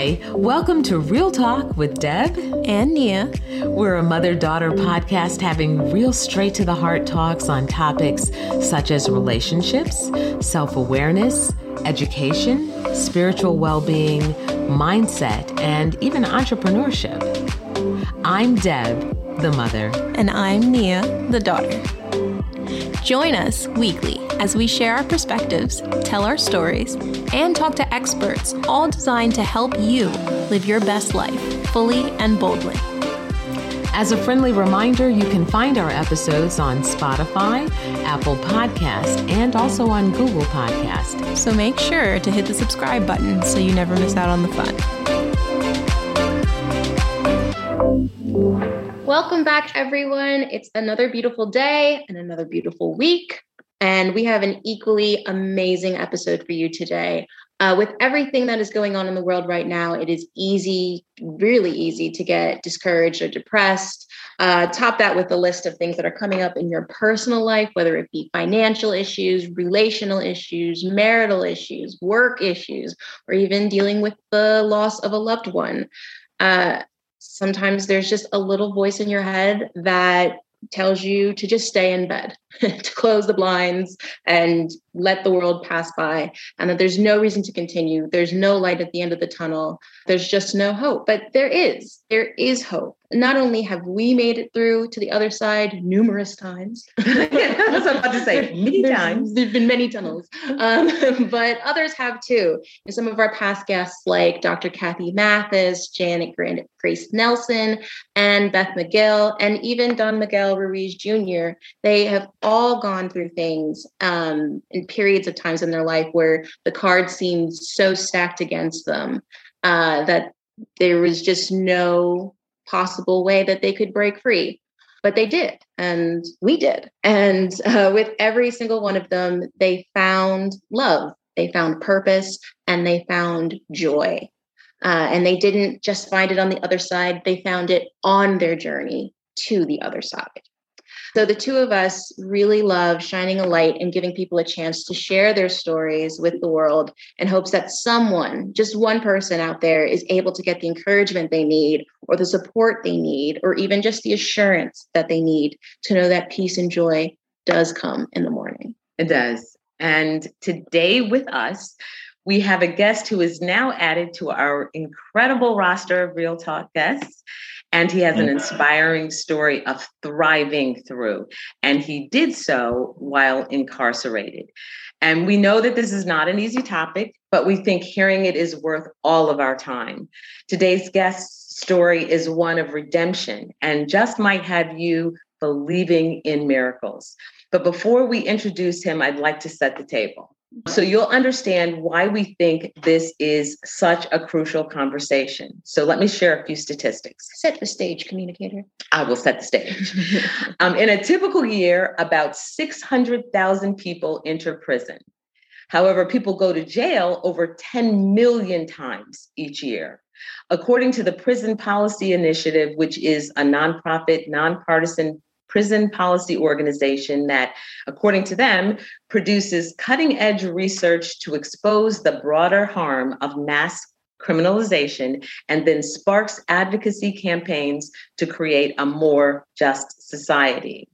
Hi, welcome to Real Talk with Deb and Nia. We're a mother-daughter podcast having real straight-to-the-heart talks on topics such as relationships, self-awareness, education, spiritual well-being, mindset, and even entrepreneurship. I'm Deb, the mother. And I'm Nia, the daughter. Join us weekly as we share our perspectives, tell our stories, and talk to experts, all designed to help you live your best life fully and boldly. As a friendly reminder, you can find our episodes on Spotify, Apple Podcast, and also on Google Podcast. So make sure to hit the subscribe button so you never miss out on the fun. Welcome back, everyone. It's another beautiful day and another beautiful week. And we have an equally amazing episode for you today. With everything that is going on in the world right now, it is easy, really easy to get discouraged or depressed. Top that with a list of things that are coming up in your personal life, whether it be financial issues, relational issues, marital issues, work issues, or even dealing with the loss of a loved one. Sometimes there's just a little voice in your head that tells you to just stay in bed, to close the blinds and let the world pass by, and that there's no reason to continue. There's no light at the end of the tunnel. There's just no hope. But there is hope. Not only have we made it through to the other side numerous times. That's what I'm about to say. Many times. There've been many tunnels. But others have too. And some of our past guests like Dr. Kathy Mathis, Janet Grant, Grace Nelson, and Beth McGill, and even Don Miguel Ruiz Jr., they have all gone through things in periods of times in their life where the cards seemed so stacked against them that there was just no possible way that they could break free, but they did. And we did. And with every single one of them, they found love, they found purpose, and they found joy. And they didn't just find it on the other side. They found it on their journey to the other side. So the two of us really love shining a light and giving people a chance to share their stories with the world in hopes that someone, just one person out there, is able to get the encouragement they need or the support they need, or even just the assurance that they need to know that peace and joy does come in the morning. It does. And today with us, we have a guest who is now added to our incredible roster of Real Talk guests. And he has an inspiring story of thriving through, and he did so while incarcerated. And we know that this is not an easy topic, but we think hearing it is worth all of our time. Today's guest's story is one of redemption and just might have you believing in miracles. But before we introduce him, I'd like to set the table, so you'll understand why we think this is such a crucial conversation. So let me share a few statistics. Set the stage, communicator. I will set the stage. In a typical year, about 600,000 people enter prison. However, people go to jail over 10 million times each year. According to the Prison Policy Initiative, which is a nonprofit, nonpartisan prison policy organization that, according to them, produces cutting-edge research to expose the broader harm of mass criminalization and then sparks advocacy campaigns to create a more just society.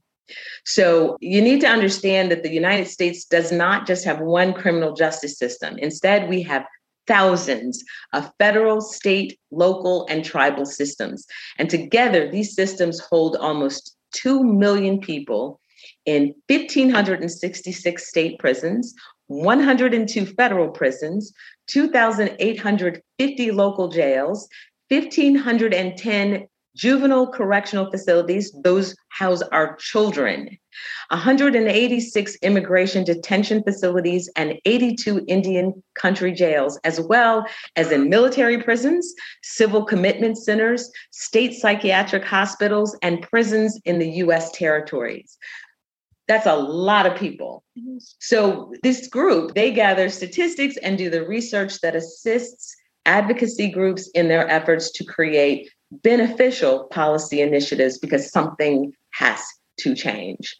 So you need to understand that the United States does not just have one criminal justice system. Instead, we have thousands of federal, state, local, and tribal systems. And together, these systems hold almost 2 million people in 1,566 state prisons, 102 federal prisons, 2,850 local jails, 1,510 juvenile correctional facilities, those house our children, 186 immigration detention facilities, and 82 Indian country jails, as well as in military prisons, civil commitment centers, state psychiatric hospitals, and prisons in the U.S. territories. That's a lot of people. So this group, they gather statistics and do the research that assists advocacy groups in their efforts to create beneficial policy initiatives, because something has to change.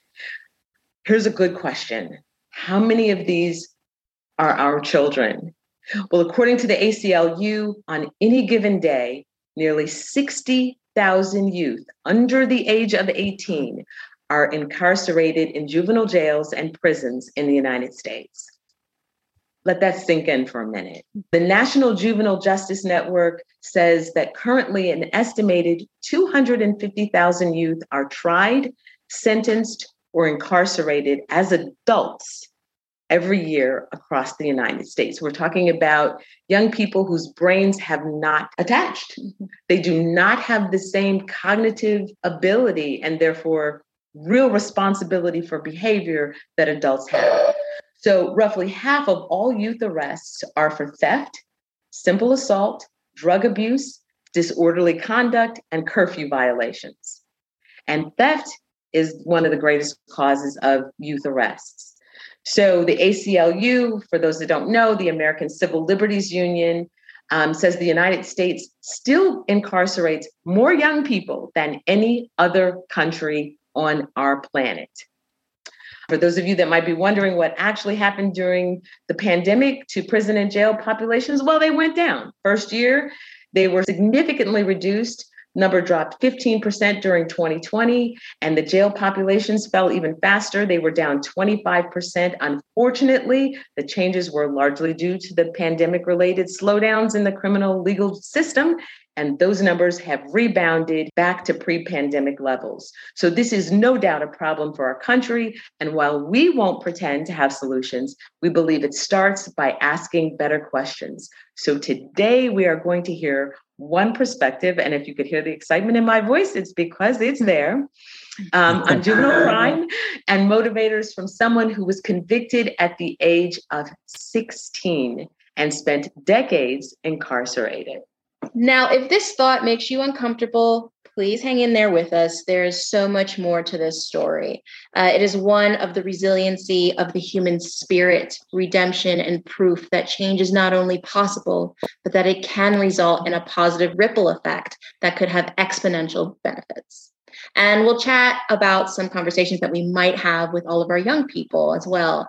Here's a good question. How many of these are our children? Well, according to the ACLU, on any given day, nearly 60,000 youth under the age of 18 are incarcerated in juvenile jails and prisons in the United States. Let that sink in for a minute. The National Juvenile Justice Network says that currently an estimated 250,000 youth are tried, sentenced, or incarcerated as adults every year across the United States. We're talking about young people whose brains have not attached. They do not have the same cognitive ability and therefore real responsibility for behavior that adults have. So roughly half of all youth arrests are for theft, simple assault, drug abuse, disorderly conduct, and curfew violations. And theft is one of the greatest causes of youth arrests. So the ACLU, for those that don't know, the American Civil Liberties Union, says the United States still incarcerates more young people than any other country on our planet. For those of you that might be wondering what actually happened during the pandemic to prison and jail populations, well, they went down. First year, they were significantly reduced. Number dropped 15% during 2020, and the jail populations fell even faster. They were down 25%. Unfortunately, the changes were largely due to the pandemic-related slowdowns in the criminal legal system, and those numbers have rebounded back to pre-pandemic levels. So this is no doubt a problem for our country, and while we won't pretend to have solutions, we believe it starts by asking better questions. So today we are going to hear one perspective, and if you could hear the excitement in my voice, it's because it's there, on juvenile crime and motivators from someone who was convicted at the age of 16 and spent decades incarcerated. Now, if this thought makes you uncomfortable, please hang in there with us. There is so much more to this story. It is one of the resiliency of the human spirit, redemption, and proof that change is not only possible, but that it can result in a positive ripple effect that could have exponential benefits. And we'll chat about some conversations that we might have with all of our young people as well.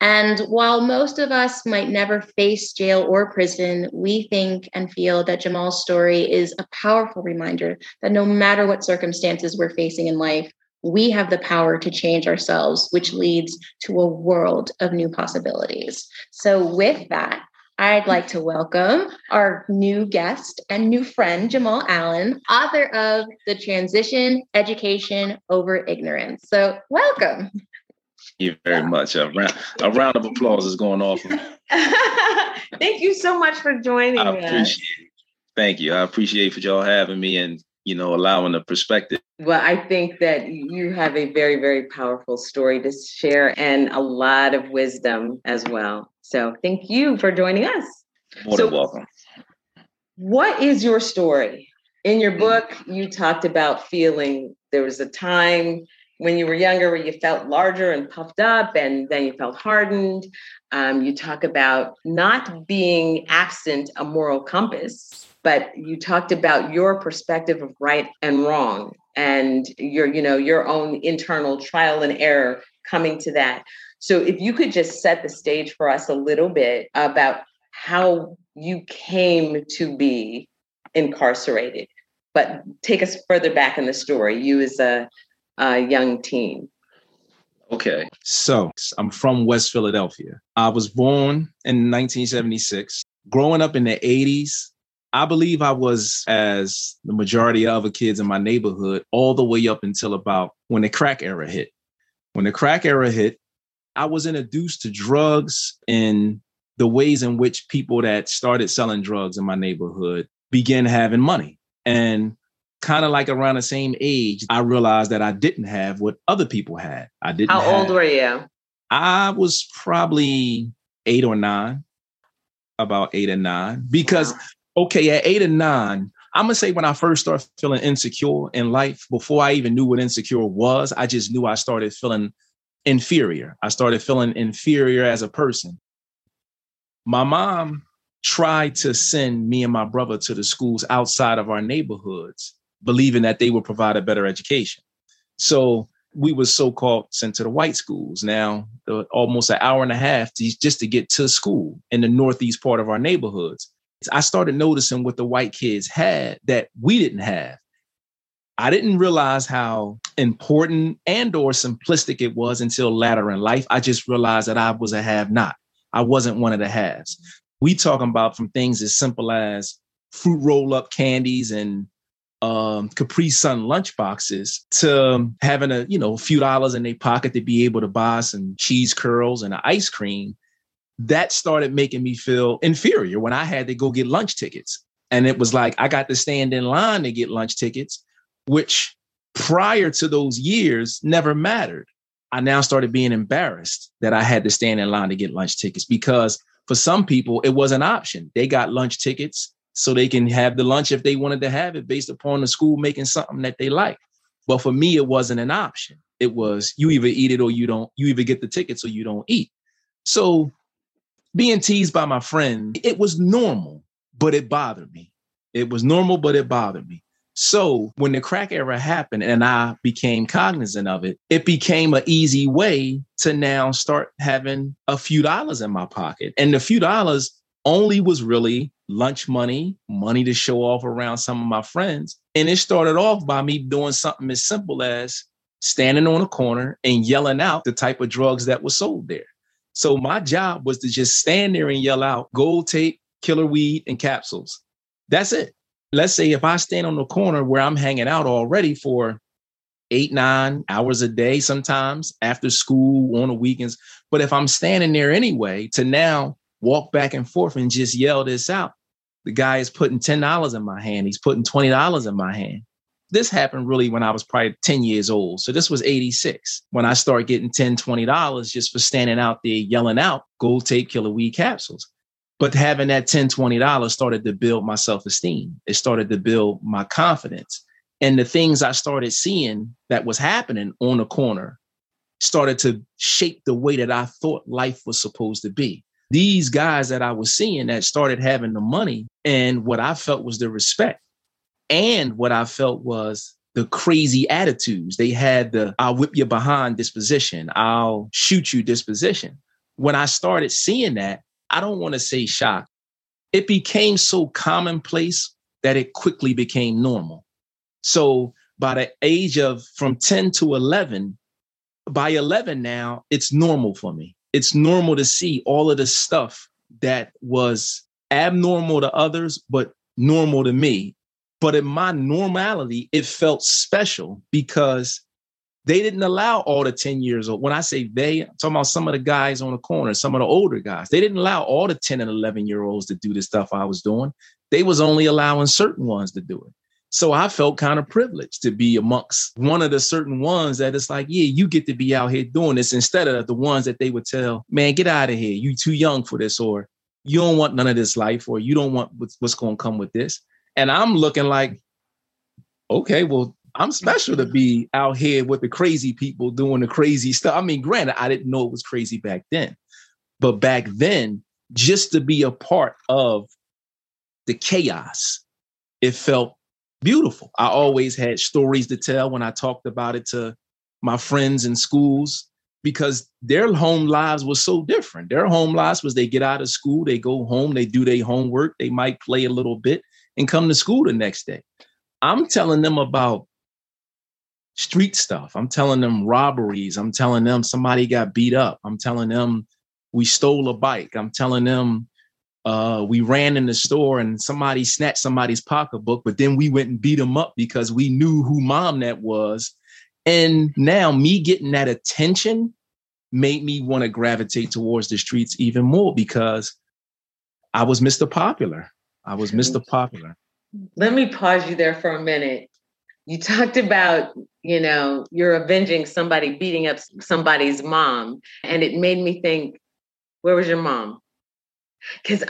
And while most of us might never face jail or prison, we think and feel that Jamal's story is a powerful reminder that no matter what circumstances we're facing in life, we have the power to change ourselves, which leads to a world of new possibilities. So with that, I'd like to welcome our new guest and new friend, Jamal Allen, author of The Transition Education Over Ignorance. So welcome. Thank you very much. A round of applause is going off. Thank you so much for joining us. I appreciate it. Thank you. I appreciate for y'all having me and, you know, allowing the perspective. Well, I think that you have a very, very powerful story to share and a lot of wisdom as well. So thank you for joining us. You're welcome. What is your story? In your book, you talked about feeling there was a time when you were younger where you felt larger and puffed up, and then you felt hardened. You talk about not being absent a moral compass, but you talked about your perspective of right and wrong and your own internal trial and error coming to that. So if you could just set the stage for us a little bit about how you came to be incarcerated, but take us further back in the story, you as a young teen. Okay. So I'm from West Philadelphia. I was born in 1976. Growing up in the 80s, I believe I was, as the majority of other kids in my neighborhood, all the way up until about when the crack era hit. When the crack era hit, I was introduced to drugs and the ways in which people that started selling drugs in my neighborhood began having money. And kind of like around the same age, I realized that I didn't have what other people had. How old were you? I was probably 8 or 9, about 8 or 9, because, wow. Okay, at 8 or 9, I'm going to say when I first started feeling insecure in life, before I even knew what insecure was, I just knew I started feeling inferior. I started feeling inferior as a person. My mom tried to send me and my brother to the schools outside of our neighborhoods, believing that they would provide a better education. So we were so-called sent to the white schools. Now, almost an hour and a half just to get to school in the northeast part of our neighborhoods. I started noticing what the white kids had that we didn't have. I didn't realize how important and or simplistic it was until later in life. I just realized that I was a have-not. I wasn't one of the haves. We talking about from things as simple as fruit roll-up candies and Capri Sun lunchboxes to having a few dollars in their pocket to be able to buy some cheese curls and an ice cream. That started making me feel inferior when I had to go get lunch tickets. And it was like, I got to stand in line to get lunch tickets, which prior to those years never mattered. I now started being embarrassed that I had to stand in line to get lunch tickets because for some people, it was an option. They got lunch tickets so they can have the lunch if they wanted to have it based upon the school making something that they like. But for me, it wasn't an option. It was you either eat it or you don't, you either get the tickets or you don't eat. So being teased by my friend, it was normal, but it bothered me. It was normal, but it bothered me. So when the crack era happened and I became cognizant of it, it became an easy way to now start having a few dollars in my pocket. And the few dollars only was really lunch money, money to show off around some of my friends. And it started off by me doing something as simple as standing on a corner and yelling out the type of drugs that were sold there. So my job was to just stand there and yell out gold tape, killer weed, and capsules. That's it. Let's say if I stand on the corner where I'm hanging out already for 8-9 hours a day, sometimes after school on the weekends. But if I'm standing there anyway to now walk back and forth and just yell this out, the guy is putting $10 in my hand. He's putting $20 in my hand. This happened really when I was probably 10 years old. So this was 86 when I started getting $10, $20 just for standing out there yelling out gold tape, killer weed, capsules. But having that $10, $20 started to build my self-esteem. It started to build my confidence. And the things I started seeing that was happening on the corner started to shape the way that I thought life was supposed to be. These guys that I was seeing that started having the money and what I felt was the respect. And what I felt was the crazy attitudes. They had the I'll whip you behind disposition. I'll shoot you disposition. When I started seeing that, I don't want to say shock. It became so commonplace that it quickly became normal. So by the age of from 10 to 11, by 11 now, it's normal for me. It's normal to see all of the stuff that was abnormal to others, but normal to me. But in my normality, it felt special because they didn't allow all the 10 years old. When I say they, I'm talking about some of the guys on the corner, some of the older guys. They didn't allow all the 10 and 11 year olds to do the stuff I was doing. They was only allowing certain ones to do it. So I felt kind of privileged to be amongst one of the certain ones that it's like, yeah, you get to be out here doing this instead of the ones that they would tell, man, get out of here. You too young for this, or you don't want none of this life, or you don't want what's going to come with this. And I'm looking like, okay, well, I'm special to be out here with the crazy people doing the crazy stuff. I mean, granted, I didn't know it was crazy back then. But back then, just to be a part of the chaos, it felt beautiful. I always had stories to tell when I talked about it to my friends in schools because their home lives were so different. Their home lives was they get out of school, they go home, they do their homework, they might play a little bit and come to school the next day. I'm telling them about street stuff. I'm telling them robberies. I'm telling them somebody got beat up. I'm telling them we stole a bike. I'm telling them we ran in the store and somebody snatched somebody's pocketbook, but then we went and beat them up because we knew who mom that was. And now me getting that attention made me want to gravitate towards the streets even more because I was Mr. Popular. I was Mr. Popular. Let me pause you there for a minute. You talked about, you're avenging somebody beating up somebody's mom. And it made me think, where was your mom? Because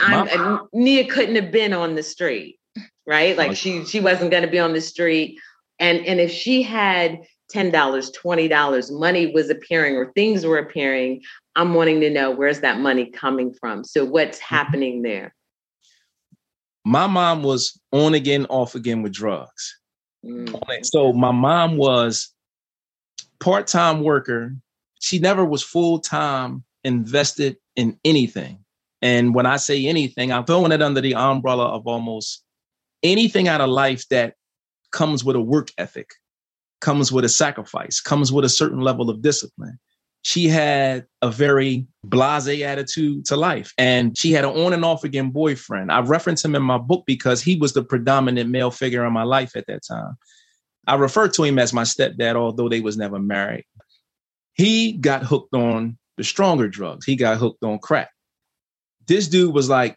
Nia couldn't have been on the street, right? Like she wasn't going to be on the street. And if she had $10, $20, money was appearing or things were appearing, I'm wanting to know where's that money coming from? So what's happening there? My mom was on again, off again with drugs. Mm. So my mom was part-time worker. She never was full-time invested in anything. And when I say anything, I'm throwing it under the umbrella of almost anything out of life that comes with a work ethic, comes with a sacrifice, comes with a certain level of discipline. She had a very blasé attitude to life, and she had an on and off again boyfriend. I reference him in my book because he was the predominant male figure in my life at that time. I refer to him as my stepdad, although they was never married. He got hooked on the stronger drugs. He got hooked on crack. This dude was like,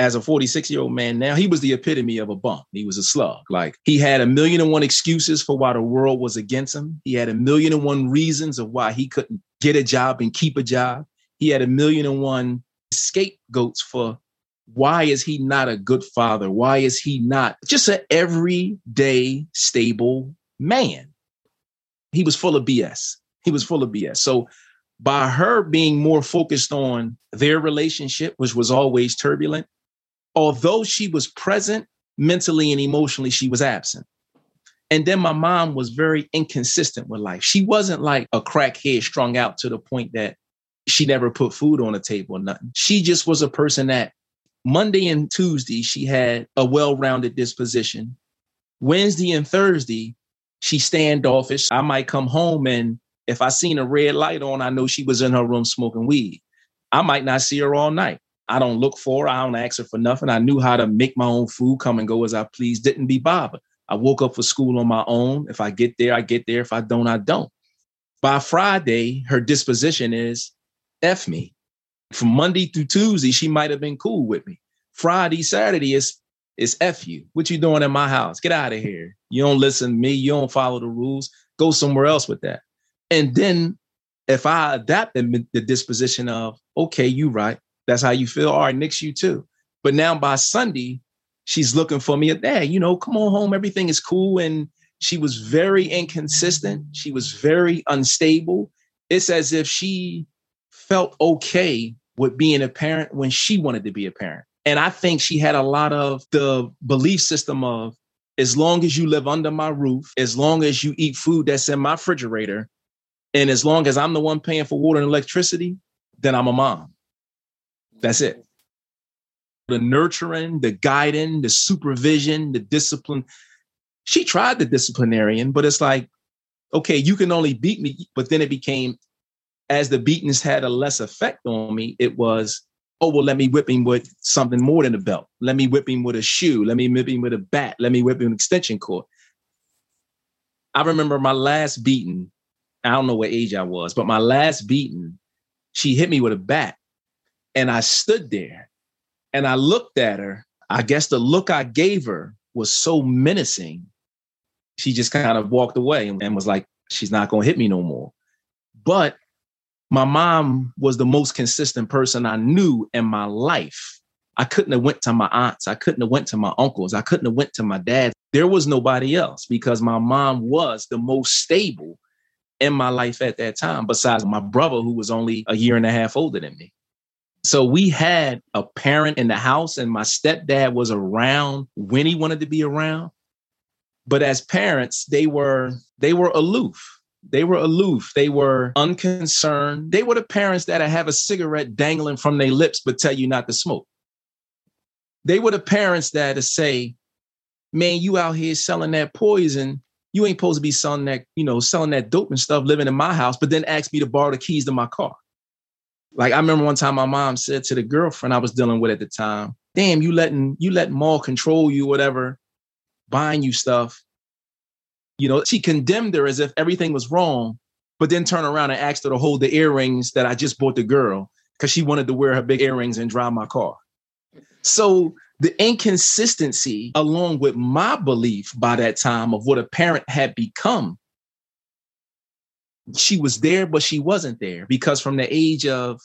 as a 46-year-old man now, he was the epitome of a bum. He was a slug. Like, he had a million and one excuses for why the world was against him. He had a million and one reasons of why he couldn't get a job and keep a job. He had a million and one scapegoats for why is he not a good father? Why is he not just an everyday stable man? He was full of BS. He was full of BS. So by her being more focused on their relationship, which was always turbulent, although she was present mentally and emotionally, she was absent. And then my mom was very inconsistent with life. She wasn't like a crackhead strung out to the point that she never put food on the table or nothing. She just was a person that Monday and Tuesday, she had a well-rounded disposition. Wednesday and Thursday, she standoffish. I might come home and if I seen a red light on, I know she was in her room smoking weed. I might not see her all night. I don't look for her. I don't ask her for nothing. I knew how to make my own food, come and go as I please, didn't be bothered. I woke up for school on my own. If I get there, I get there. If I don't, I don't. By Friday, her disposition is F me. From Monday through Tuesday, she might have been cool with me. Friday, Saturday is F you. What you doing in my house? Get out of here. You don't listen to me. You don't follow the rules. Go somewhere else with that. And then if I adapt the disposition of, okay, you right. That's how you feel. All right, Nick's you too. But now by Sunday, she's looking for me. Hey, you know, come on home. Everything is cool. And she was very inconsistent. She was very unstable. It's as if she felt okay with being a parent when she wanted to be a parent. And I think she had a lot of the belief system of, as long as you live under my roof, as long as you eat food that's in my refrigerator, and as long as I'm the one paying for water and electricity, then I'm a mom. That's it. The nurturing, the guiding, the supervision, the discipline. She tried the disciplinarian, but it's like, okay, you can only beat me. But then it became, as the beatings had a less effect on me, it was, oh, well, let me whip him with something more than a belt. Let me whip him with a shoe. Let me whip him with a bat. Let me whip him with an extension cord. I remember my last beating. I don't know what age I was, but my last beating, she hit me with a bat and I stood there and I looked at her. I guess the look I gave her was so menacing. She just kind of walked away and was like, she's not going to hit me no more. But my mom was the most consistent person I knew in my life. I couldn't have went to my aunts. I couldn't have went to my uncles. I couldn't have went to my dad. There was nobody else because my mom was the most stable in my life at that time, besides my brother, who was only a year and a half older than me. So we had a parent in the house and my stepdad was around when he wanted to be around. But as parents, they were aloof. They were aloof. They were unconcerned. They were the parents that have a cigarette dangling from their lips, but tell you not to smoke. They were the parents that say, man, you out here selling that poison. You ain't supposed to be selling that, you know, selling that dope and stuff, living in my house, but then asked me to borrow the keys to my car. Like, I remember one time my mom said to the girlfriend I was dealing with at the time, damn, you letting Maul control you, whatever, buying you stuff. You know, she condemned her as if everything was wrong, but then turned around and asked her to hold the earrings that I just bought the girl because she wanted to wear her big earrings and drive my car. So the inconsistency, along with my belief by that time of what a parent had become, she was there, but she wasn't there. Because from the age of,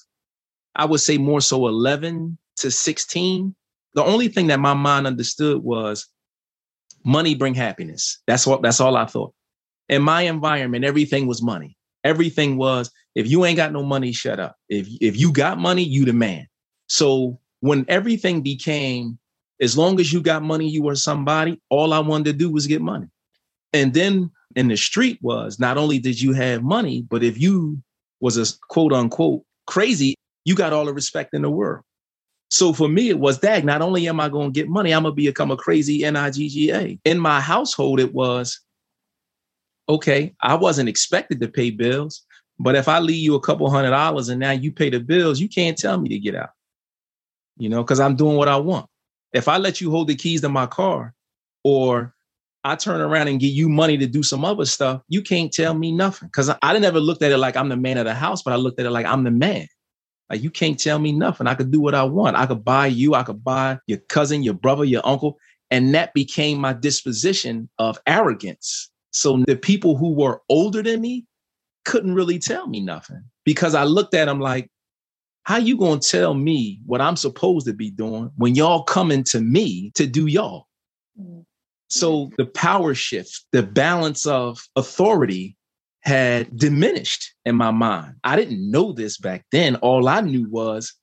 I would say more so 11 to 16, the only thing that my mind understood was money bring happiness. That's all I thought. In my environment, everything was money. Everything was, if you ain't got no money, shut up. If you got money, you the man. So when everything became, as long as you got money, you were somebody, all I wanted to do was get money. And then in the street was not only did you have money, but if you was a quote unquote crazy, you got all the respect in the world. So for me, it was that not only am I going to get money, I'm going to become a crazy N-I-G-G-A. In my household, it was, okay, I wasn't expected to pay bills, but if I leave you a couple $100 and now you pay the bills, you can't tell me to get out, you know, because I'm doing what I want. If I let you hold the keys to my car or I turn around and give you money to do some other stuff, you can't tell me nothing. Because I never looked at it like I'm the man of the house, but I looked at it like I'm the man. Like, you can't tell me nothing. I could do what I want. I could buy you. I could buy your cousin, your brother, your uncle. And that became my disposition of arrogance. So the people who were older than me couldn't really tell me nothing because I looked at them like, how you going to tell me what I'm supposed to be doing when y'all coming to me to do y'all? Mm-hmm. So the power shift, the balance of authority had diminished in my mind. I didn't know this back then. All I knew was,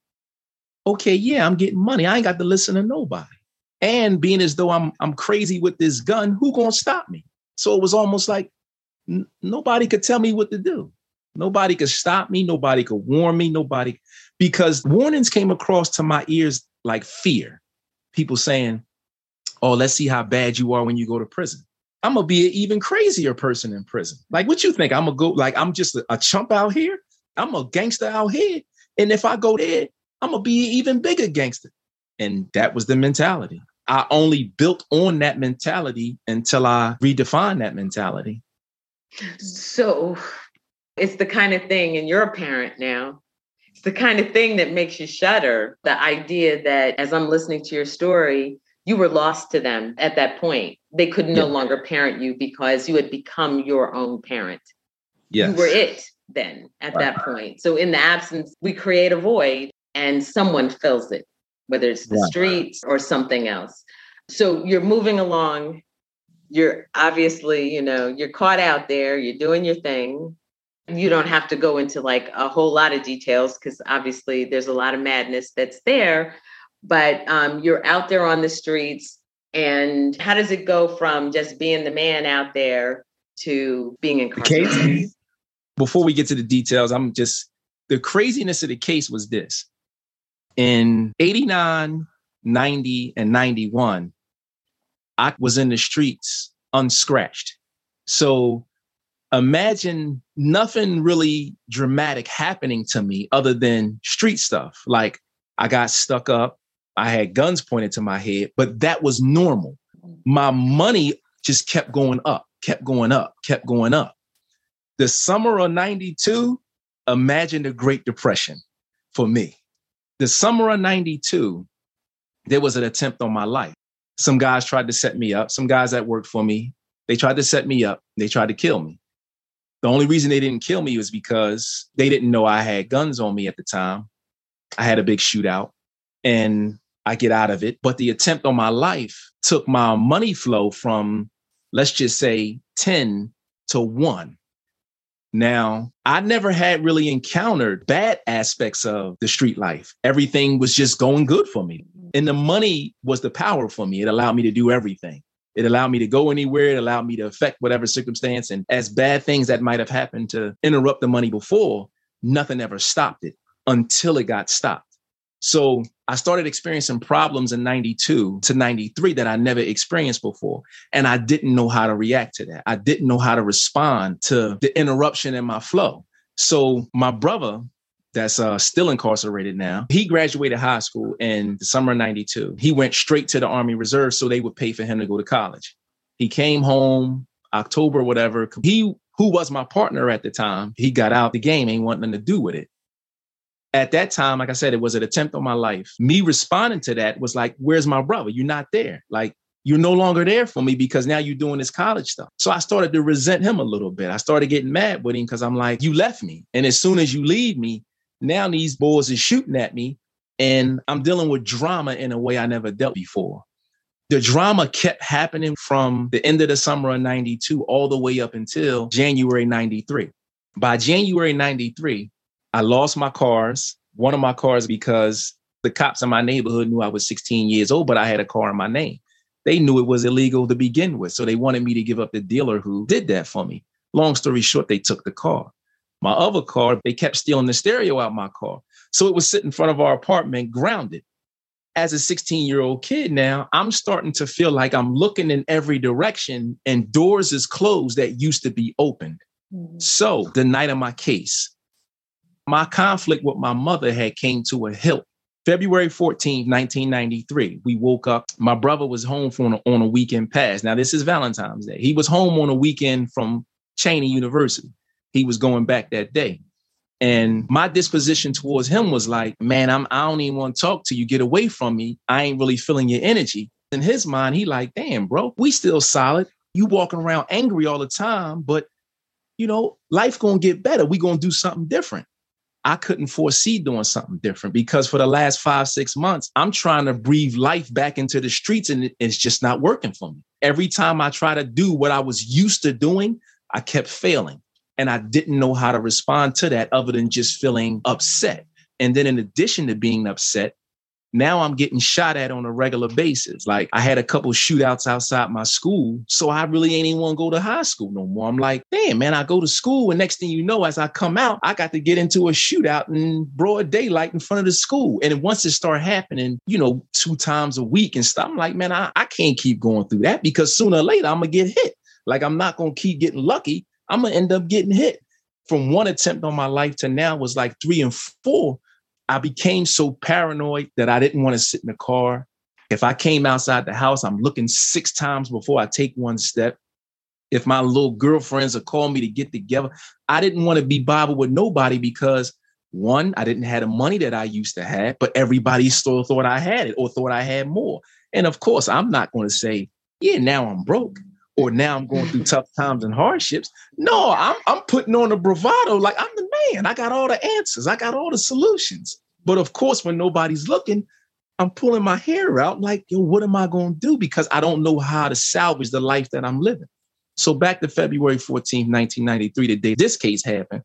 okay, yeah, I'm getting money. I ain't got to listen to nobody. And being as though I'm crazy with this gun, who going to stop me? So it was almost like nobody could tell me what to do. Nobody could stop me. Nobody could warn me. Nobody, because warnings came across to my ears like fear. People saying, oh, let's see how bad you are when you go to prison. I'm going to be an even crazier person in prison. Like, what you think? I'm going to go, like, I'm just a chump out here. I'm a gangster out here. And if I go there, I'm going to be an even bigger gangster. And that was the mentality. I only built on that mentality until I redefined that mentality. So it's the kind of thing, and you're a parent now, it's the kind of thing that makes you shudder. The idea that as I'm listening to your story, you were lost to them at that point. They could no longer parent you because you had become your own parent. Yes. You were it then at that point. So in the absence, we create a void and someone fills it, whether it's the streets or something else. So you're moving along. You're obviously, you know, you're caught out there. You're doing your thing. You don't have to go into like a whole lot of details because obviously there's a lot of madness that's there. But you're out there on the streets. And how does it go from just being the man out there to being incarcerated? The case, before we get to the details, the craziness of the case was this. In 89, 90, and 91, I was in the streets unscratched. So imagine nothing really dramatic happening to me other than street stuff. Like, I got stuck up. I had guns pointed to my head, but that was normal. My money just kept going up, kept going up, kept going up. The summer of 92, imagine the Great Depression for me. The summer of 92, there was an attempt on my life. Some guys tried to set me up. Some guys that worked for me, they tried to set me up. They tried to kill me. The only reason they didn't kill me was because they didn't know I had guns on me at the time. I had a big shootout. And I get out of it. But the attempt on my life took my money flow from, let's just say, 10 to 1. Now, I never had really encountered bad aspects of the street life. Everything was just going good for me. And the money was the power for me. It allowed me to do everything. It allowed me to go anywhere. It allowed me to affect whatever circumstance. And as bad things that might have happened to interrupt the money before, nothing ever stopped it until it got stopped. So I started experiencing problems in 92 to 93 that I never experienced before. And I didn't know how to react to that. I didn't know how to respond to the interruption in my flow. So my brother that's still incarcerated now, he graduated high school in the summer of 92. He went straight to the Army Reserve so they would pay for him to go to college. He came home October, whatever. He, who was my partner at the time, he got out the game, ain't want nothing to do with it. At that time, like I said, it was an attempt on my life. Me responding to that was like, where's my brother? You're not there. Like, you're no longer there for me because now you're doing this college stuff. So I started to resent him a little bit. I started getting mad with him because I'm like, you left me. And as soon as you leave me, now these boys are shooting at me and I'm dealing with drama in a way I never dealt before. The drama kept happening from the end of the summer of 92 all the way up until January 93. By January 93, I lost my cars, one of my cars, because the cops in my neighborhood knew I was 16 years old, but I had a car in my name. They knew it was illegal to begin with. So they wanted me to give up the dealer who did that for me. Long story short, they took the car. My other car, they kept stealing the stereo out my car. So it was sitting in front of our apartment, grounded. As a 16-year-old kid now, I'm starting to feel like I'm looking in every direction and doors is closed that used to be opened. Mm-hmm. So the night of my case, my conflict with my mother had came to a hilt. February 14, 1993, we woke up. My brother was home from on a weekend pass. Now, this is Valentine's Day. He was home on a weekend from Cheney University. He was going back that day. And my disposition towards him was like, man, I don't even want to talk to you. Get away from me. I ain't really feeling your energy. In his mind, he like, damn, bro, we still solid. You walking around angry all the time, but, you know, life going to get better. We going to do something different. I couldn't foresee doing something different because for the last 5-6 months, I'm trying to breathe life back into the streets and it's just not working for me. Every time I try to do what I was used to doing, I kept failing. And I didn't know how to respond to that other than just feeling upset. And then in addition to being upset, now I'm getting shot at on a regular basis. Like I had a couple shootouts outside my school. So I really ain't even want to go to high school no more. I'm like, damn, man, I go to school. And next thing you know, as I come out, I got to get into a shootout in broad daylight in front of the school. And once it started happening, you know, 2 times a week and stuff, I'm like, man, I can't keep going through that because sooner or later I'm going to get hit. Like I'm not going to keep getting lucky. I'm going to end up getting hit. From one attempt on my life to now was like 3 and 4. I became so paranoid that I didn't want to sit in the car. If I came outside the house, I'm looking 6 times before I take one step. If my little girlfriends are calling me to get together, I didn't want to be bothered with nobody because one, I didn't have the money that I used to have, but everybody still thought I had it or thought I had more. And of course, I'm not going to say, yeah, now I'm broke. Or now I'm going through tough times and hardships. No, I'm putting on a bravado like I'm the man. I got all the answers. I got all the solutions. But of course, when nobody's looking, I'm pulling my hair out like, yo, what am I going to do? Because I don't know how to salvage the life that I'm living. So back to February 14, 1993, the day this case happened,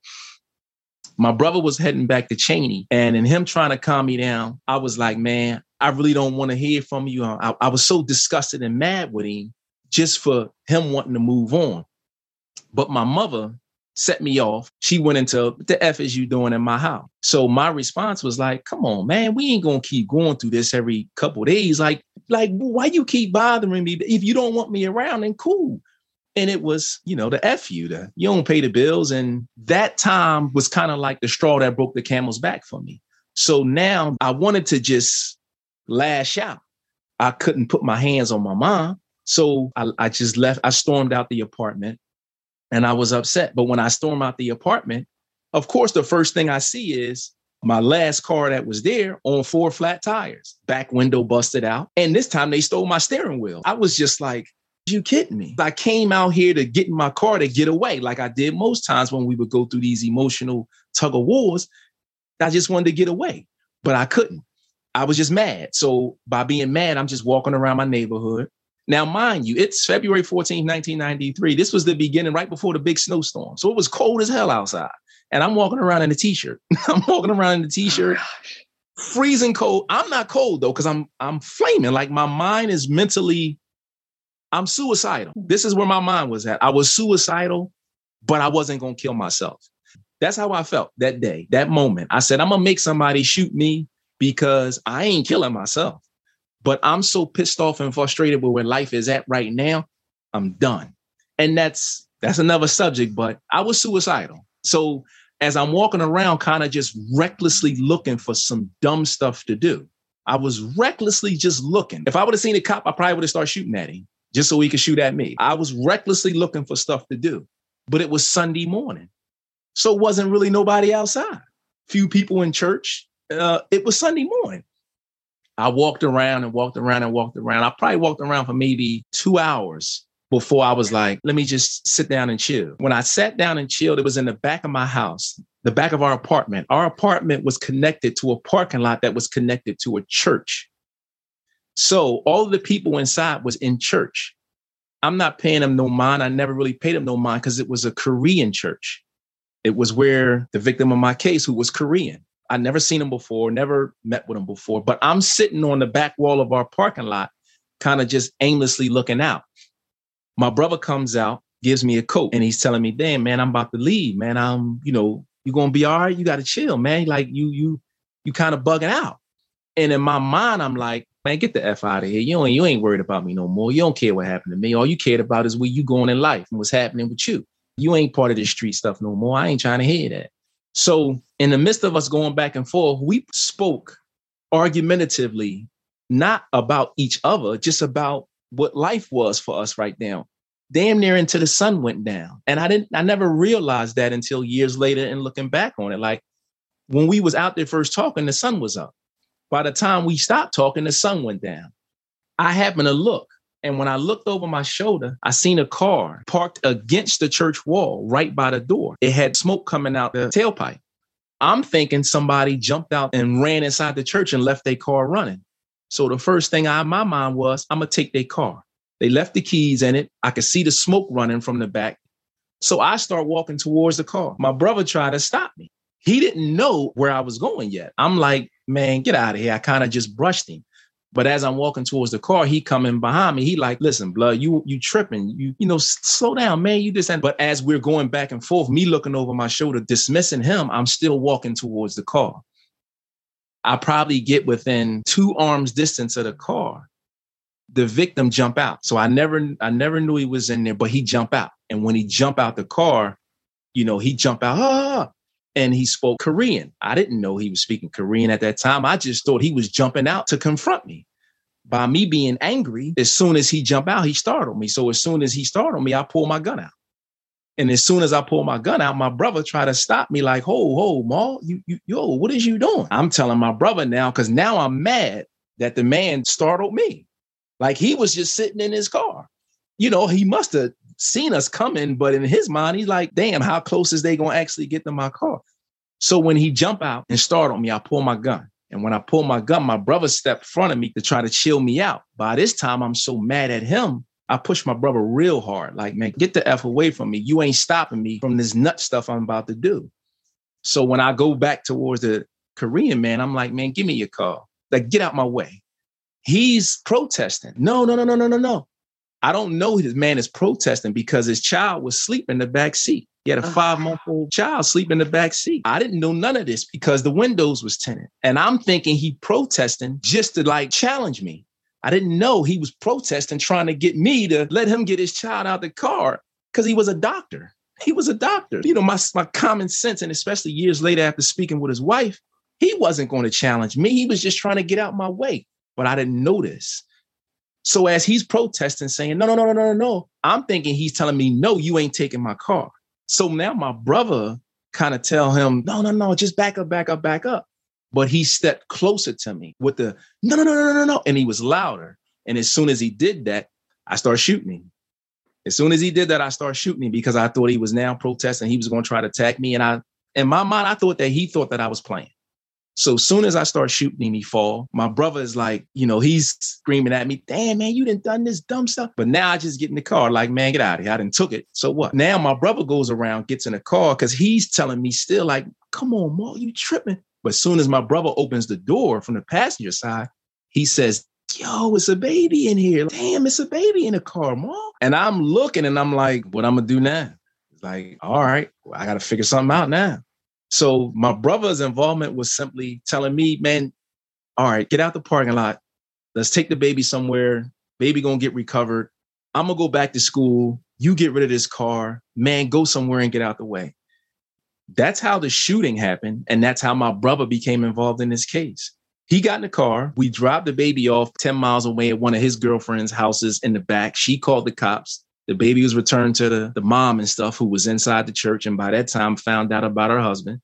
my brother was heading back to Cheney. And in him trying to calm me down, I was like, man, I really don't want to hear from you. I was so disgusted and mad with him. Just for him wanting to move on. But my mother set me off. She went into, what the F is you doing in my house? So my response was like, come on, man, we ain't going to keep going through this every couple of days. Like, why you keep bothering me? If you don't want me around, then cool. And it was, you know, the F you, you don't pay the bills. And that time was kind of like the straw that broke the camel's back for me. So now I wanted to just lash out. I couldn't put my hands on my mom. So I just left. I stormed out the apartment and I was upset. But when I storm out the apartment, of course, the first thing I see is my last car that was there on 4 flat tires, back window busted out. And this time they stole my steering wheel. I was just like, you kidding me? I came out here to get in my car to get away like I did most times when we would go through these emotional tug of wars. I just wanted to get away, but I couldn't. I was just mad. So by being mad, I'm just walking around my neighborhood. Now, mind you, it's February 14, 1993. This was the beginning right before the big snowstorm. So it was cold as hell outside. And I'm walking around in a t-shirt. Freezing cold. I'm not cold, though, because I'm flaming. Like my mind is mentally, I'm suicidal. This is where my mind was at. I was suicidal, but I wasn't going to kill myself. That's how I felt that day, that moment. I said, I'm going to make somebody shoot me because I ain't killing myself. But I'm so pissed off and frustrated with where life is at right now, I'm done. And that's another subject, but I was suicidal. So as I'm walking around, kind of just recklessly looking for some dumb stuff to do, I was recklessly just looking. If I would have seen a cop, I probably would have started shooting at him just so he could shoot at me. I was recklessly looking for stuff to do, but it was Sunday morning. So it wasn't really nobody outside. Few people in church. It was Sunday morning. I walked around. I probably walked around for maybe 2 hours before I was like, let me just sit down and chill. When I sat down and chilled, it was in the back of my house, the back of our apartment. Our apartment was connected to a parking lot that was connected to a church. So all of the people inside was in church. I'm not paying them no mind. I never really paid them no mind because it was a Korean church. It was where the victim of my case, who was Korean. I never seen him before, never met with him before, but I'm sitting on the back wall of our parking lot kind of just aimlessly looking out. My brother comes out, gives me a coat, and he's telling me, damn, man, I'm about to leave, man. You're going to be all right. You got to chill, man. Like you kind of bugging out. And in my mind, I'm like, man, get the F out of here. You ain't worried about me no more. You don't care what happened to me. All you cared about is where you going in life and what's happening with you. You ain't part of this street stuff no more. I ain't trying to hear that. So in the midst of us going back and forth, we spoke argumentatively, not about each other, just about what life was for us right now. Damn near until the sun went down. And I never realized that until years later and looking back on it. Like when we was out there first talking, the sun was up. By the time we stopped talking, the sun went down. I happened to look. And when I looked over my shoulder, I seen a car parked against the church wall right by the door. It had smoke coming out the tailpipe. I'm thinking somebody jumped out and ran inside the church and left their car running. So the first thing in my mind was, I'm going to take their car. They left the keys in it. I could see the smoke running from the back. So I start walking towards the car. My brother tried to stop me. He didn't know where I was going yet. I'm like, man, get out of here. I kind of just brushed him. But as I'm walking towards the car, he coming behind me. He like, listen, blood, you tripping. You know, slow down, man. You just. But as we're going back and forth, me looking over my shoulder, dismissing him, I'm still walking towards the car. I probably get within 2 arms distance of the car. The victim jump out. So I never knew he was in there, but he jump out. And when he jump out the car, you know, he jump out, and he spoke Korean. I didn't know he was speaking Korean at that time. I just thought he was jumping out to confront me. By me being angry, as soon as he jumped out, he startled me. So as soon as he startled me, I pulled my gun out. And as soon as I pulled my gun out, my brother tried to stop me like, ho, Ma, yo, what is you doing? I'm telling my brother now, because now I'm mad that the man startled me. Like he was just sitting in his car. You know, he must have seen us coming, but in his mind, he's like, damn, how close is they going to actually get to my car? So when he jumped out and startled me, I pulled my gun. And when I pulled my gun, my brother stepped in front of me to try to chill me out. By this time, I'm so mad at him, I pushed my brother real hard. Like, man, get the F away from me. You ain't stopping me from this nut stuff I'm about to do. So when I go back towards the Korean man, I'm like, man, give me your car. Like, get out my way. He's protesting. No. I don't know this man is protesting because his child was asleep in the back seat. He had a 5-month-old child sleep in the back seat. I didn't know none of this because the windows was tinted. And I'm thinking he protesting just to like challenge me. I didn't know he was protesting, trying to get me to let him get his child out the car because he was a doctor. You know, my common sense, and especially years later after speaking with his wife, he wasn't going to challenge me. He was just trying to get out my way. But I didn't notice. So as he's protesting, saying, no, I'm thinking he's telling me, no, you ain't taking my car. So now my brother kind of tell him, no, just back up. But he stepped closer to me with the no. And he was louder. And as soon as he did that, I started shooting him. Because I thought he was now protesting. He was going to try to attack me. And in my mind, I thought that he thought that I was playing. So as soon as I start shooting him, he fall. My brother is like, you know, he's screaming at me, damn, man, you done this dumb stuff. But now I just get in the car like, man, get out of here. I done took it. So what? Now my brother goes around, gets in the car because he's telling me still like, come on, Ma, you tripping. But as soon as my brother opens the door from the passenger side, he says, yo, it's a baby in here. Damn, it's a baby in the car, Ma. And I'm looking and I'm like, what I'm going to do now? It's like, all right, well, I got to figure something out now. So my brother's involvement was simply telling me, man, all right, get out the parking lot. Let's take the baby somewhere. Baby going to get recovered. I'm going to go back to school. You get rid of this car. Man, go somewhere and get out the way. That's how the shooting happened. And that's how my brother became involved in this case. He got in the car. We dropped the baby off 10 miles away at one of his girlfriend's houses in the back. She called the cops. The baby was returned to the mom and stuff who was inside the church. And by that time, found out about her husband.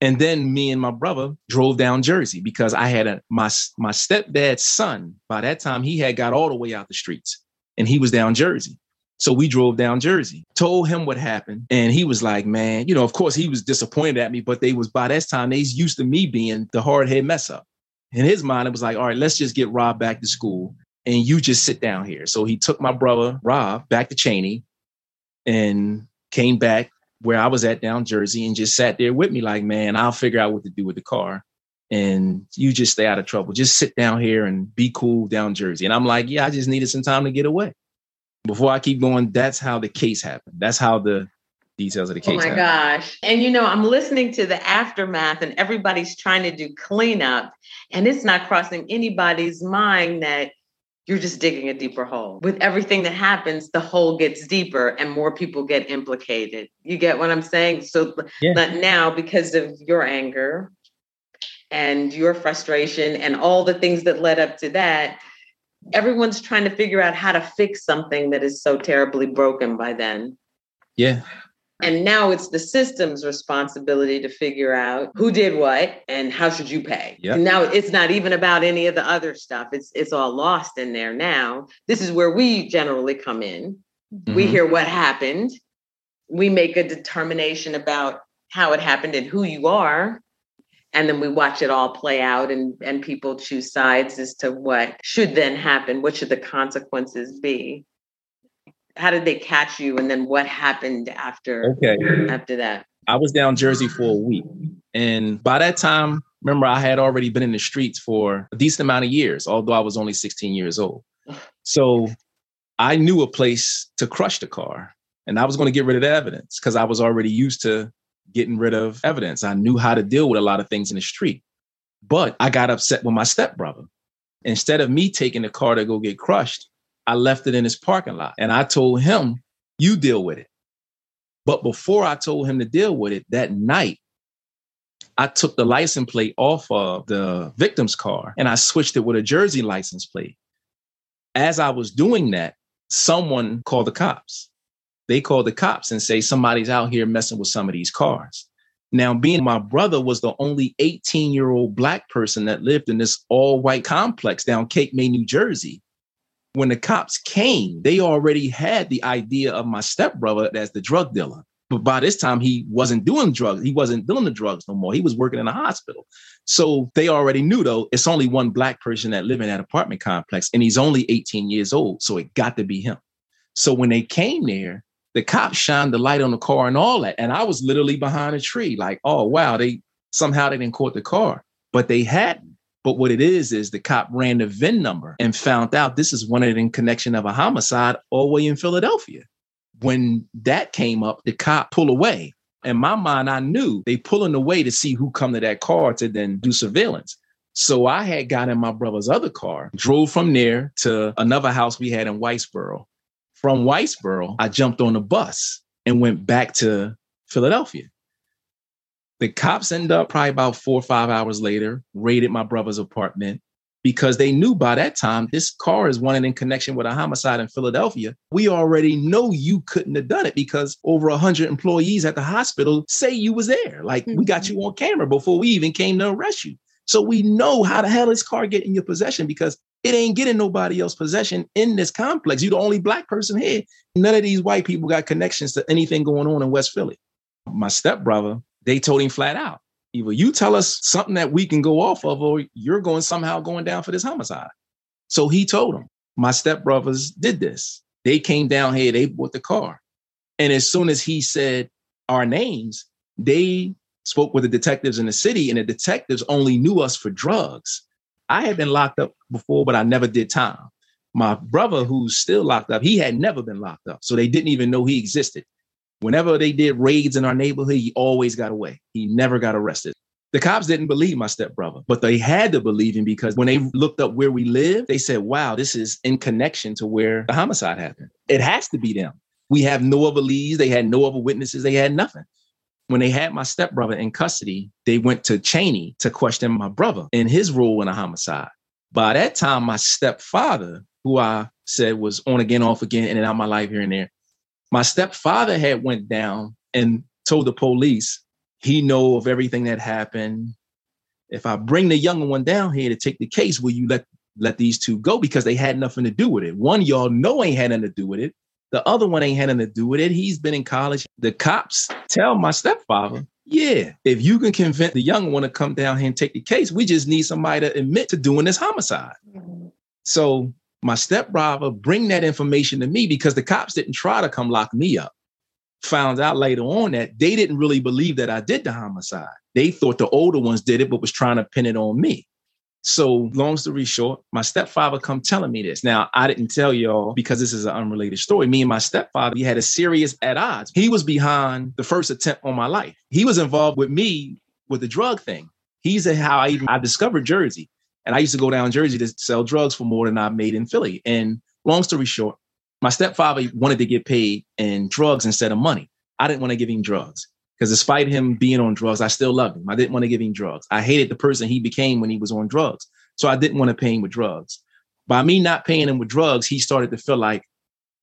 And then me and my brother drove down Jersey because I had my stepdad's son. By that time, he had got all the way out the streets and he was down Jersey. So we drove down Jersey, told him what happened. And he was like, man, you know, of course, he was disappointed at me, but by that time, they was used to me being the hard head mess up. In his mind, it was like, all right, let's just get Rob back to school. And you just sit down here. So he took my brother, Rob, back to Cheney and came back where I was at down Jersey and just sat there with me like, man, I'll figure out what to do with the car. and you just stay out of trouble. Just sit down here and be cool down Jersey. And I'm like, yeah, I just needed some time to get away. Before I keep going, that's how the case happened. That's how the details of the case. Oh my gosh. And you know, I'm listening to the aftermath and everybody's trying to do cleanup, and it's not crossing anybody's mind that you're just digging a deeper hole. With everything that happens, the hole gets deeper and more people get implicated. You get what I'm saying? So yeah. Now, because of your anger and your frustration and all the things that led up to that, everyone's trying to figure out how to fix something that is so terribly broken by then. Yeah. And now it's the system's responsibility to figure out who did what and how should you pay. Yep. Now it's not even about any of the other stuff. It's all lost in there now. This is where we generally come in. Mm-hmm. We hear what happened. We make a determination about how it happened and who you are. And then we watch it all play out and people choose sides as to what should then happen. What should the consequences be? How did they catch you? And then what happened after that? I was down Jersey for a week. And by that time, remember, I had already been in the streets for a decent amount of years, although I was only 16 years old. So I knew a place to crush the car. And I was going to get rid of the evidence because I was already used to getting rid of evidence. I knew how to deal with a lot of things in the street. But I got upset with my stepbrother. Instead of me taking the car to go get crushed, I left it in his parking lot and I told him, you deal with it. But before I told him to deal with it, that night, I took the license plate off of the victim's car and I switched it with a Jersey license plate. As I was doing that, someone called the cops. They called the cops and say, somebody's out here messing with some of these cars. Now, being my brother was the only 18-year-old Black person that lived in this all-white complex down Cape May, New Jersey. When the cops came, they already had the idea of my stepbrother as the drug dealer. But by this time, he wasn't doing drugs. He wasn't dealing the drugs no more. He was working in a hospital. So they already knew, though, it's only one Black person that lives in that apartment complex, and he's only 18 years old. So it got to be him. So when they came there, the cops shined the light on the car and all that. And I was literally behind a tree like, oh, wow, they didn't caught the car, but they hadn't. But what it is the cop ran the VIN number and found out this is wanted in connection of a homicide all the way in Philadelphia. When that came up, the cop pulled away. In my mind, I knew they pulling away to see who come to that car to then do surveillance. So I had got in my brother's other car, drove from there to another house we had in Whitesboro. From Whitesboro, I jumped on a bus and went back to Philadelphia. The cops end up probably about 4 or 5 hours later, raided my brother's apartment because they knew by that time this car is wanted in connection with a homicide in Philadelphia. We already know you couldn't have done it because over 100 employees at the hospital say you was there. Like, we got you on camera before we even came to arrest you. So we know how the hell this car get in your possession because it ain't getting nobody else's possession in this complex. You the only Black person here. None of these white people got connections to anything going on in West Philly. My stepbrother, they told him flat out, either you tell us something that we can go off of or you're going down for this homicide. So he told him, my stepbrothers did this. They came down here, they bought the car. And as soon as he said our names, they spoke with the detectives in the city and the detectives only knew us for drugs. I had been locked up before, but I never did time. My brother, who's still locked up, he had never been locked up. So they didn't even know he existed. Whenever they did raids in our neighborhood, he always got away. He never got arrested. The cops didn't believe my stepbrother, but they had to believe him because when they looked up where we live, they said, wow, this is in connection to where the homicide happened. It has to be them. We have no other leads. They had no other witnesses. They had nothing. When they had my stepbrother in custody, they went to Cheney to question my brother and his role in a homicide. By that time, my stepfather, who I said was on again, off again, in and out of my life here and there, my stepfather had went down and told the police he know of everything that happened. If I bring the younger one down here to take the case, will you let these two go? Because they had nothing to do with it. One, y'all know ain't had nothing to do with it. The other one ain't had nothing to do with it. He's been in college. The cops tell my stepfather, yeah, if you can convince the young one to come down here and take the case, we just need somebody to admit to doing this homicide. So my stepbrother bring that information to me because the cops didn't try to come lock me up. found out later on that they didn't really believe that I did the homicide. They thought the older ones did it, but was trying to pin it on me. So long story short, my stepfather come telling me this. Now, I didn't tell y'all because this is an unrelated story. Me and my stepfather, we had a serious at odds. He was behind the first attempt on my life. He was involved with me with the drug thing. He's how I discovered Jersey. And I used to go down Jersey to sell drugs for more than I made in Philly. And long story short, my stepfather wanted to get paid in drugs instead of money. I didn't want to give him drugs because despite him being on drugs, I still loved him. I didn't want to give him drugs. I hated the person he became when he was on drugs. So I didn't want to pay him with drugs. By me not paying him with drugs, he started to feel like,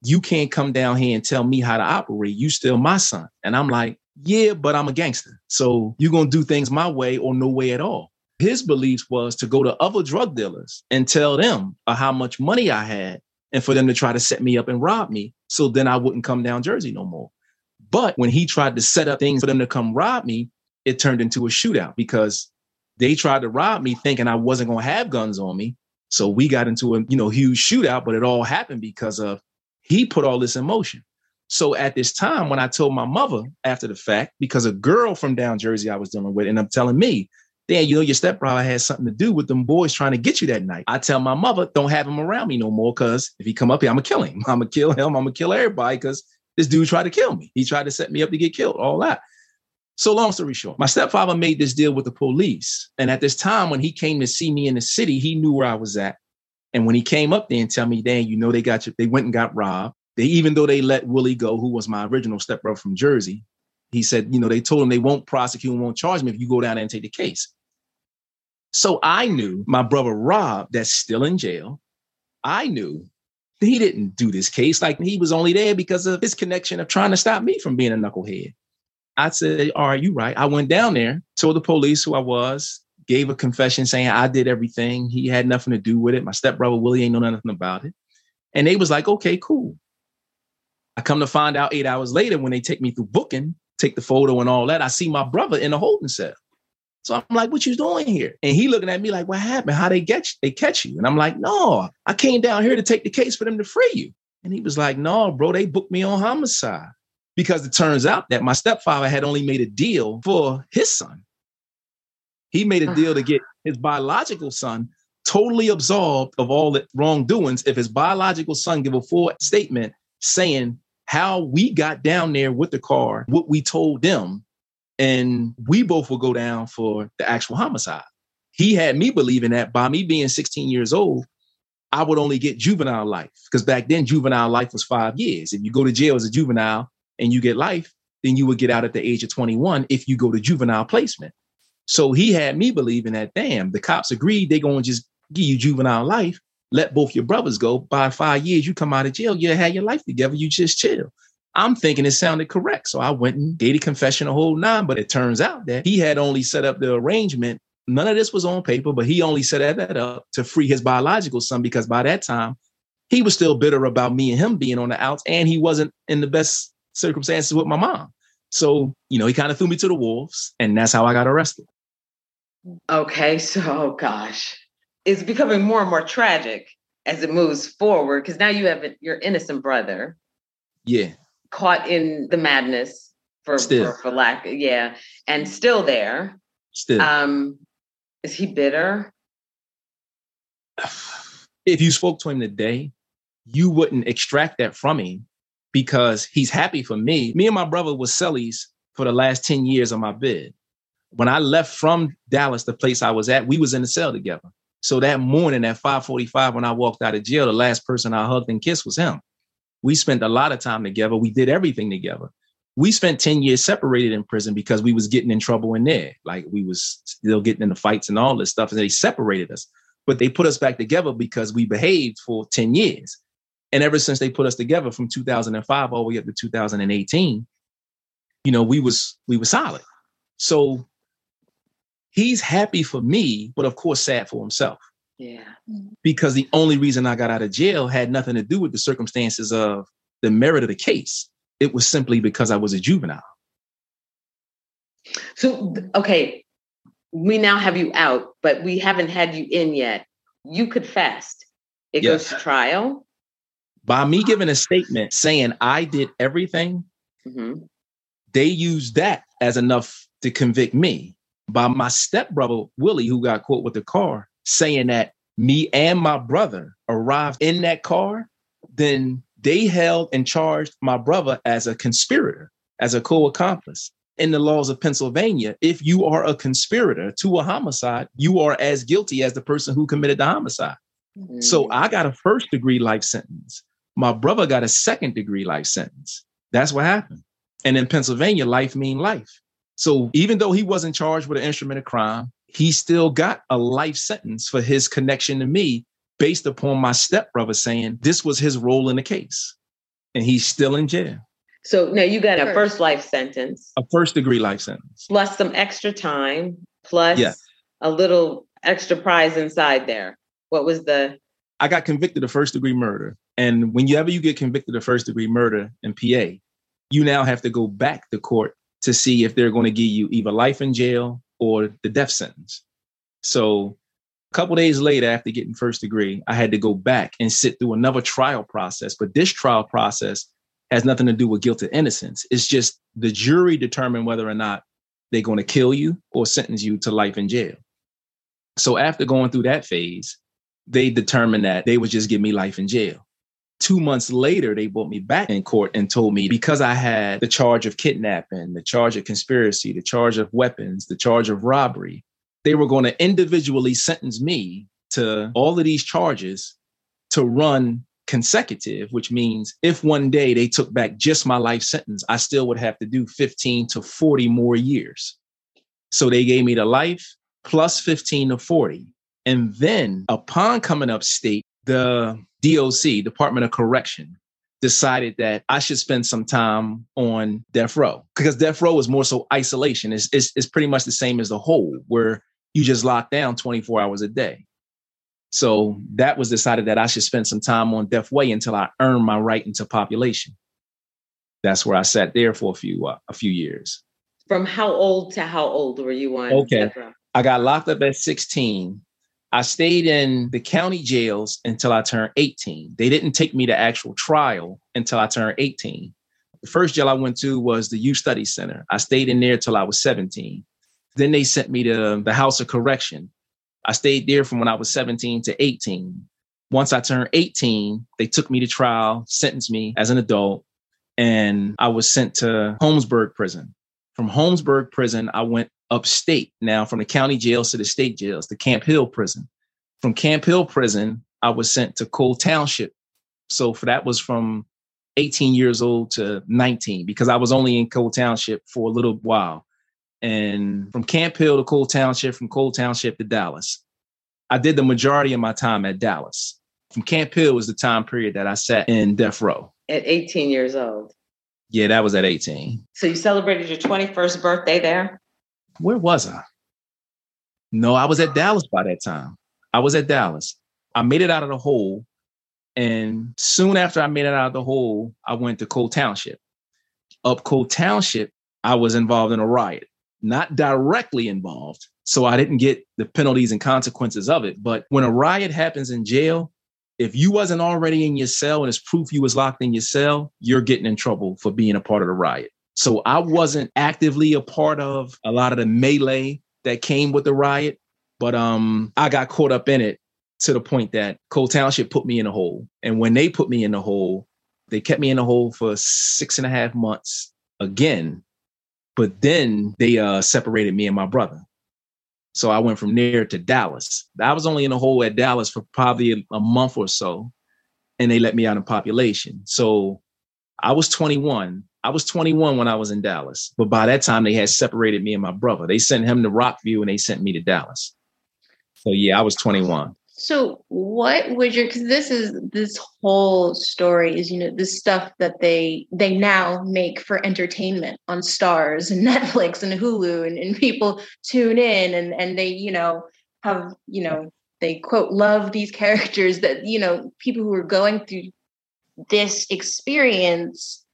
you can't come down here and tell me how to operate. You still my son. And I'm like, yeah, but I'm a gangster. So you're going to do things my way or no way at all. His beliefs was to go to other drug dealers and tell them how much money I had and for them to try to set me up and rob me. So then I wouldn't come down Jersey no more. But when he tried to set up things for them to come rob me, it turned into a shootout because they tried to rob me thinking I wasn't going to have guns on me. So we got into a huge shootout, but it all happened because of he put all this in motion. So at this time, when I told my mother after the fact, because a girl from down Jersey I was dealing with ended up telling me, "Damn, your stepbrother had something to do with them boys trying to get you that night." I tell my mother, "Don't have him around me no more, because if he come up here, I'm going to kill him. I'm going to kill him. I'm going to kill everybody because this dude tried to kill me. He tried to set me up to get killed," all that. So long story short, my stepfather made this deal with the police. And at this time, when he came to see me in the city, he knew where I was at. And when he came up there and tell me, "Damn, they went and got robbed." Even though they let Willie go, who was my original stepbrother from Jersey, he said, they told him they won't prosecute and won't charge me if you go down there and take the case. So I knew my brother Rob, that's still in jail, I knew that he didn't do this case. Like, he was only there because of his connection of trying to stop me from being a knucklehead. I said, "All right, you right." I went down there, told the police who I was, gave a confession saying I did everything. He had nothing to do with it. My stepbrother Willie ain't know nothing about it. And they was like, "Okay, cool." I come to find out 8 hours later when they take me through booking, take the photo and all that, I see my brother in a holding cell. So I'm like, "What you doing here?" And he looking at me like, "What happened? How they get you? They catch you?" And I'm like, "No, I came down here to take the case for them to free you." And he was like, "No, bro, they booked me on homicide." Because it turns out that my stepfather had only made a deal for his son. He made a deal to get his biological son totally absolved of all the wrongdoings if his biological son give a full statement saying how we got down there with the car, what we told them, and we both will go down for the actual homicide. He had me believing that by me being 16 years old, I would only get juvenile life. Because back then, juvenile life was 5 years. If you go to jail as a juvenile and you get life, then you would get out at the age of 21 if you go to juvenile placement. So he had me believing that, damn, the cops agreed they're going to just give you juvenile life. Let both your brothers go. By 5 years, you come out of jail. You had your life together. You just chill. I'm thinking it sounded correct. So I went and gave a confession, a whole nine. But it turns out that he had only set up the arrangement. None of this was on paper, but he only set that up to free his biological son, because by that time, he was still bitter about me and him being on the outs. And he wasn't in the best circumstances with my mom. So, he kind of threw me to the wolves. And that's how I got arrested. Okay. So, gosh. It's becoming more and more tragic as it moves forward, because now you have your innocent brother. Yeah. Caught in the madness for lack. Yeah. And still there. Still. Is he bitter? If you spoke to him today, you wouldn't extract that from him, because he's happy for me. Me and my brother was cellies for the last 10 years of my bid. When I left from Dallas, the place I was at, we was in the cell together. So that morning at 5:45, when I walked out of jail, the last person I hugged and kissed was him. We spent a lot of time together. We did everything together. We spent 10 years separated in prison because we was getting in trouble in there. Like, we was still getting into fights and all this stuff. And they separated us, but they put us back together because we behaved for 10 years. And ever since they put us together from 2005 all the way up to 2018, we was solid. So he's happy for me, but of course, sad for himself. Yeah. Because the only reason I got out of jail had nothing to do with the circumstances of the merit of the case. It was simply because I was a juvenile. So, okay, we now have you out, but we haven't had you in yet. You could fast. It goes to trial. By me giving a statement saying I did everything, Mm-hmm. They used that as enough to convict me by my stepbrother, Willie, who got caught with the car, saying that me and my brother arrived in that car. Then they held and charged my brother as a conspirator, as a co-accomplice. In the laws of Pennsylvania, if you are a conspirator to a homicide, you are as guilty as the person who committed the homicide. Mm-hmm. So I got a first-degree life sentence. My brother got a second-degree life sentence. That's what happened. And in Pennsylvania, life mean life. So even though he wasn't charged with an instrument of crime, he still got a life sentence for his connection to me based upon my stepbrother saying this was his role in the case. And he's still in jail. So now you got a first life sentence. A first-degree life sentence. Plus some extra time, plus a little extra prize inside there. What was the... I got convicted of first-degree murder. And whenever you get convicted of first-degree murder in PA, you now have to go back to court to see if they're going to give you either life in jail or the death sentence. So a couple of days later, after getting first degree, I had to go back and sit through another trial process. But this trial process has nothing to do with guilt or innocence. It's just the jury determine whether or not they're going to kill you or sentence you to life in jail. So after going through that phase, they determined that they would just give me life in jail. 2 months later, they brought me back in court and told me because I had the charge of kidnapping, the charge of conspiracy, the charge of weapons, the charge of robbery, they were going to individually sentence me to all of these charges to run consecutive, which means if one day they took back just my life sentence, I still would have to do 15 to 40 more years. So they gave me the life plus 15 to 40. And then upon coming up state, the DOC, Department of Correction, decided that I should spend some time on death row because death row is more so isolation. It's pretty much the same as the whole where you just lock down 24 hours a day. So that was decided that I should spend some time on death way until I earn my right into population. That's where I sat there for a few years. From how old to how old were you on death row? I got locked up at 16. I stayed in the county jails until I turned 18. They didn't take me to actual trial until I turned 18. The first jail I went to was the Youth Studies Center. I stayed in there till I was 17. Then they sent me to the House of Correction. I stayed there from when I was 17 to 18. Once I turned 18, they took me to trial, sentenced me as an adult, and I was sent to Holmesburg Prison. From Holmesburg Prison, I went upstate. Now, from the county jails to the state jails, the Camp Hill prison. From Camp Hill prison, I was sent to Cole Township. So for that was from 18 years old to 19, because I was only in Cole Township for a little while. And from Camp Hill to Cole Township, from Cole Township to Dallas. I did the majority of my time at Dallas. From Camp Hill was the time period that I sat in death row. At 18 years old. Yeah, that was at 18. So you celebrated your 21st birthday there? Where was I? No, I was at Dallas by that time. I was at Dallas. I made it out of the hole. And soon after I made it out of the hole, I went to Cole Township. Up Cole Township, I was involved in a riot. Not directly involved, so I didn't get the penalties and consequences of it. But when a riot happens in jail, if you wasn't already in your cell and it's proof you was locked in your cell, you're getting in trouble for being a part of the riot. So I wasn't actively a part of a lot of the melee that came with the riot, but I got caught up in it to the point that Cole Township put me in a hole. And when they put me in the hole, they kept me in the hole for 6.5 months again. But then they separated me and my brother. So I went from there to Dallas. I was only in a hole at Dallas for probably a month or so, and they let me out in population. So I was 21. I was 21 when I was in Dallas. But by that time, they had separated me and my brother. They sent him to Rockview, and they sent me to Dallas. So, yeah, I was 21. So what would your, because this whole story is, you know, this stuff that they now make for entertainment on Stars and Netflix and Hulu, and people tune in and they, you know, have, you know, they quote, love these characters that, you know, people who are going through this experience.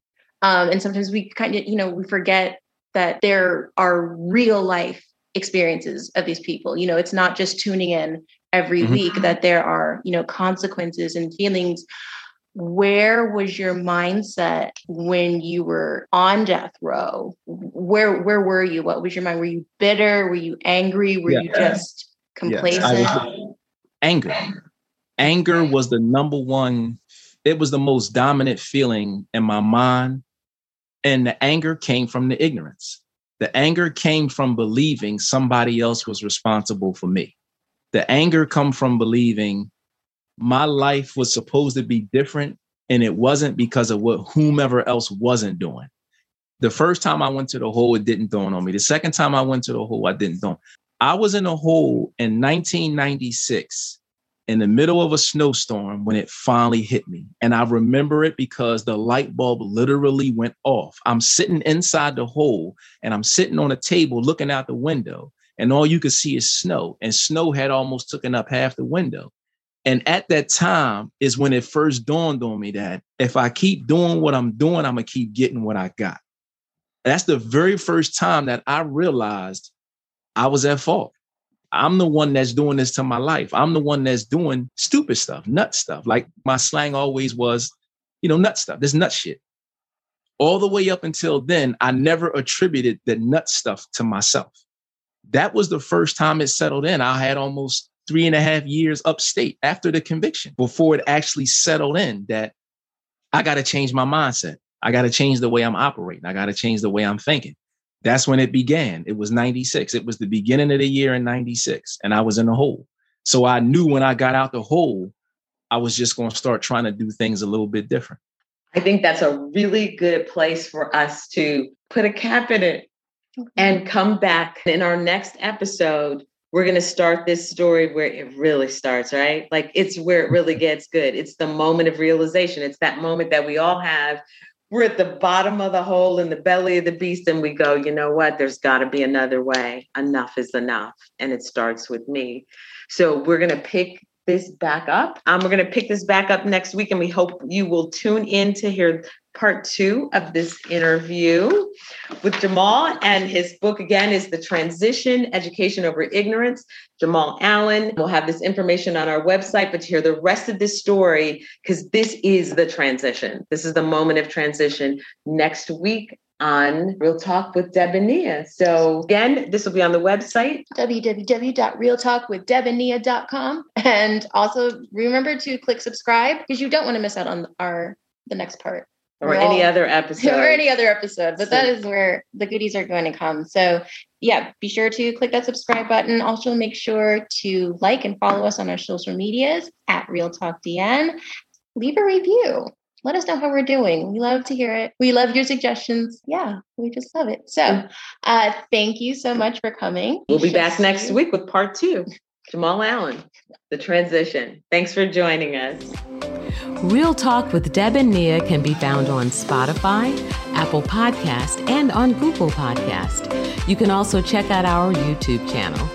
And sometimes we kind of, you know, we forget that there are real life experiences of these people. You know, it's not just tuning in every week, that there are, you know, consequences and feelings. where was your mindset when you were on death row? Where were you? What was your mind? Were you bitter? Were you angry? Were you just complacent? Yes, I was, anger was the number one. It was the most dominant feeling in my mind. And the anger came from the ignorance. The anger came from believing somebody else was responsible for me. The anger come from believing my life was supposed to be different, and it wasn't because of what whomever else wasn't doing. The first time I went to the hole, it didn't dawn on me. The second time I went to the hole, I didn't dawn. I was in a hole in 1996 in the middle of a snowstorm when it finally hit me. And I remember it because the light bulb literally went off. I'm sitting inside the hole and I'm sitting on a table looking out the window, and all you could see is snow, and snow had almost taken up half the window. And at that time is when it first dawned on me that if I keep doing what I'm doing, I'm going to keep getting what I got. And that's the very first time that I realized I was at fault. I'm the one that's doing this to my life. I'm the one that's doing stupid stuff, nut stuff. Like my slang always was, you know, nut stuff. This nut shit. All the way up until then, I never attributed the nut stuff to myself. That was the first time it settled in. I had almost 3.5 years upstate after the conviction before it actually settled in that I got to change my mindset. I got to change the way I'm operating. I got to change the way I'm thinking. That's when it began. It was 96. It was the beginning of the year in 96, and I was in a hole. So I knew when I got out the hole, I was just going to start trying to do things a little bit different. I think that's a really good place for us to put a cap in it and come back. In our next episode, we're going to start this story where it really starts, right? Like it's where it really gets good. It's the moment of realization. It's that moment that we all have. We're at the bottom of the hole in the belly of the beast, and we go, you know what? There's got to be another way. Enough is enough. And it starts with me. So we're going to pick this back up. We're going to pick this back up next week, and we hope you will tune in to hear part two of this interview with Jamal. And his book, again, is The Transition Education Over Ignorance. Jamal Allen. We'll have this information on our website, but to hear the rest of this story, because this is the transition. This is the moment of transition next week on Real Talk with Deb and Nia. So again, this will be on the website, www.realtalkwithdebandnia.com. And also remember to click subscribe because you don't want to miss out on the next part. Or any other episode. Or any other episode. But that is where the goodies are going to come. So yeah, be sure to click that subscribe button. Also make sure to like and follow us on our social medias at Real Talk DN. Leave a review. Let us know how we're doing. We love to hear it. We love your suggestions. Yeah, we just love it. So thank you so much for coming. We'll be back next week with part two. Jamal Allen, The Transition. Thanks for joining us. Real Talk with Deb and Nia can be found on Spotify, Apple Podcast, and on Google Podcast. You can also check out our YouTube channel.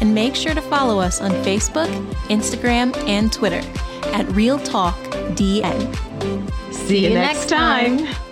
And make sure to follow us on Facebook, Instagram, and Twitter at Real Talk DN. See you next time.